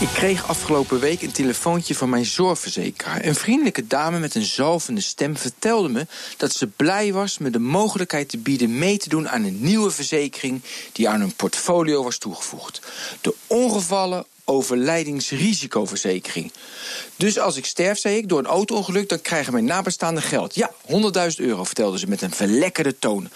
Ik kreeg afgelopen week een telefoontje van mijn zorgverzekeraar. Een vriendelijke dame met een zalvende stem vertelde me dat ze blij was me de mogelijkheid te bieden mee te doen aan een nieuwe verzekering die aan hun portfolio was toegevoegd. De ongevallen overlijdensrisicoverzekering. Dus als ik sterf, zei ik, door een auto-ongeluk, dan krijgen mijn nabestaanden geld. Ja, 100.000 euro, vertelden ze met een verlekkerde toon.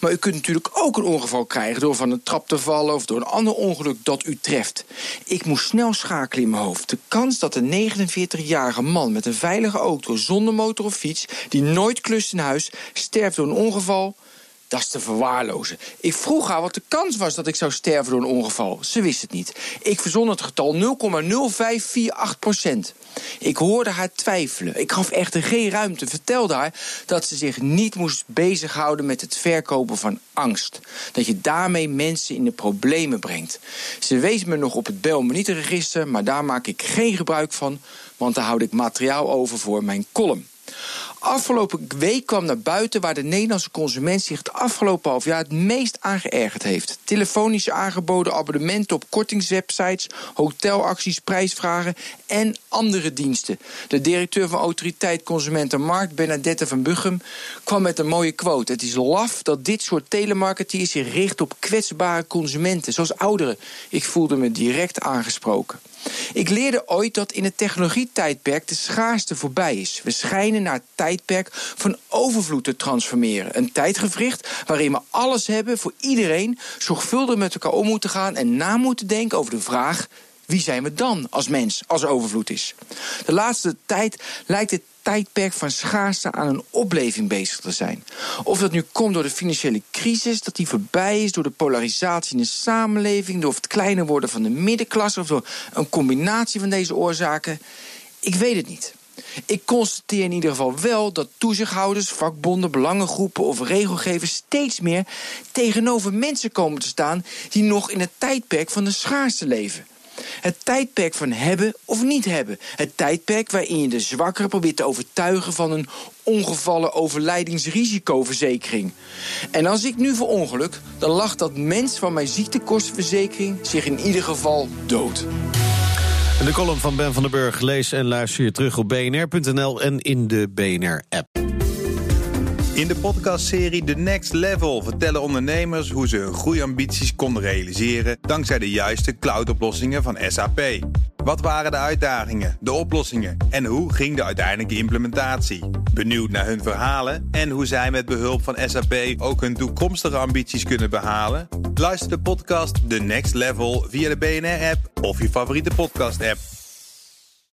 Maar u kunt natuurlijk ook een ongeval krijgen door van een trap te vallen of door een ander ongeluk dat u treft. Ik moest snel schakelen in mijn hoofd. De kans dat een 49-jarige man met een veilige auto zonder motor of fiets, die nooit klust in huis, sterft door een ongeval, dat is te verwaarlozen. Ik vroeg haar wat de kans was dat ik zou sterven door een ongeval. Ze wist het niet. Ik verzon het getal 0,0548%. Ik hoorde haar twijfelen. Ik gaf echter geen ruimte. Vertelde haar dat ze zich niet moest bezighouden met het verkopen van angst. Dat je daarmee mensen in de problemen brengt. Ze wees me nog op het Bel-me-niet Register, maar daar maak ik geen gebruik van, want daar houd ik materiaal over voor mijn column. Afgelopen week kwam naar buiten waar de Nederlandse consument zich het afgelopen half jaar het meest aan geërgerd heeft. Telefonische aangeboden, abonnementen op kortingswebsites, hotelacties, prijsvragen en andere diensten. De directeur van Autoriteit Consumentenmarkt, Bernadette van Bughum, kwam met een mooie quote. Het is laf dat dit soort telemarketeers zich richt op kwetsbare consumenten, zoals ouderen. Ik voelde me direct aangesproken. Ik leerde ooit dat in het technologietijdperk de schaarste voorbij is. We schijnen naar het tijdperk van overvloed te transformeren. Een tijdgevricht waarin we alles hebben voor iedereen, zorgvuldig met elkaar om moeten gaan en na moeten denken over de vraag: wie zijn we dan als mens, als er overvloed is? De laatste tijd lijkt het tijdperk van schaarste aan een opleving bezig te zijn. Of dat nu komt door de financiële crisis, dat die voorbij is, door de polarisatie in de samenleving, door het kleiner worden van de middenklasse, of door een combinatie van deze oorzaken, ik weet het niet. Ik constateer in ieder geval wel dat toezichthouders, vakbonden, belangengroepen of regelgevers steeds meer tegenover mensen komen te staan die nog in het tijdperk van de schaarste leven. Het tijdperk van hebben of niet hebben. Het tijdperk waarin je de zwakkeren probeert te overtuigen van een ongevallen overlijdensrisicoverzekering. En als ik nu verongeluk, dan lacht dat mens van mijn ziektekostenverzekering zich in ieder geval dood. De column van Ben van den Burg. Lees en luister je terug op bnr.nl en in de BNR-app. In de podcastserie The Next Level vertellen ondernemers hoe ze hun groeiambities konden realiseren dankzij de juiste cloudoplossingen van SAP. Wat waren de uitdagingen, de oplossingen en hoe ging de uiteindelijke implementatie? Benieuwd naar hun verhalen en hoe zij met behulp van SAP ook hun toekomstige ambities kunnen behalen? Luister de podcast The Next Level via de BNR-app of je favoriete podcast-app.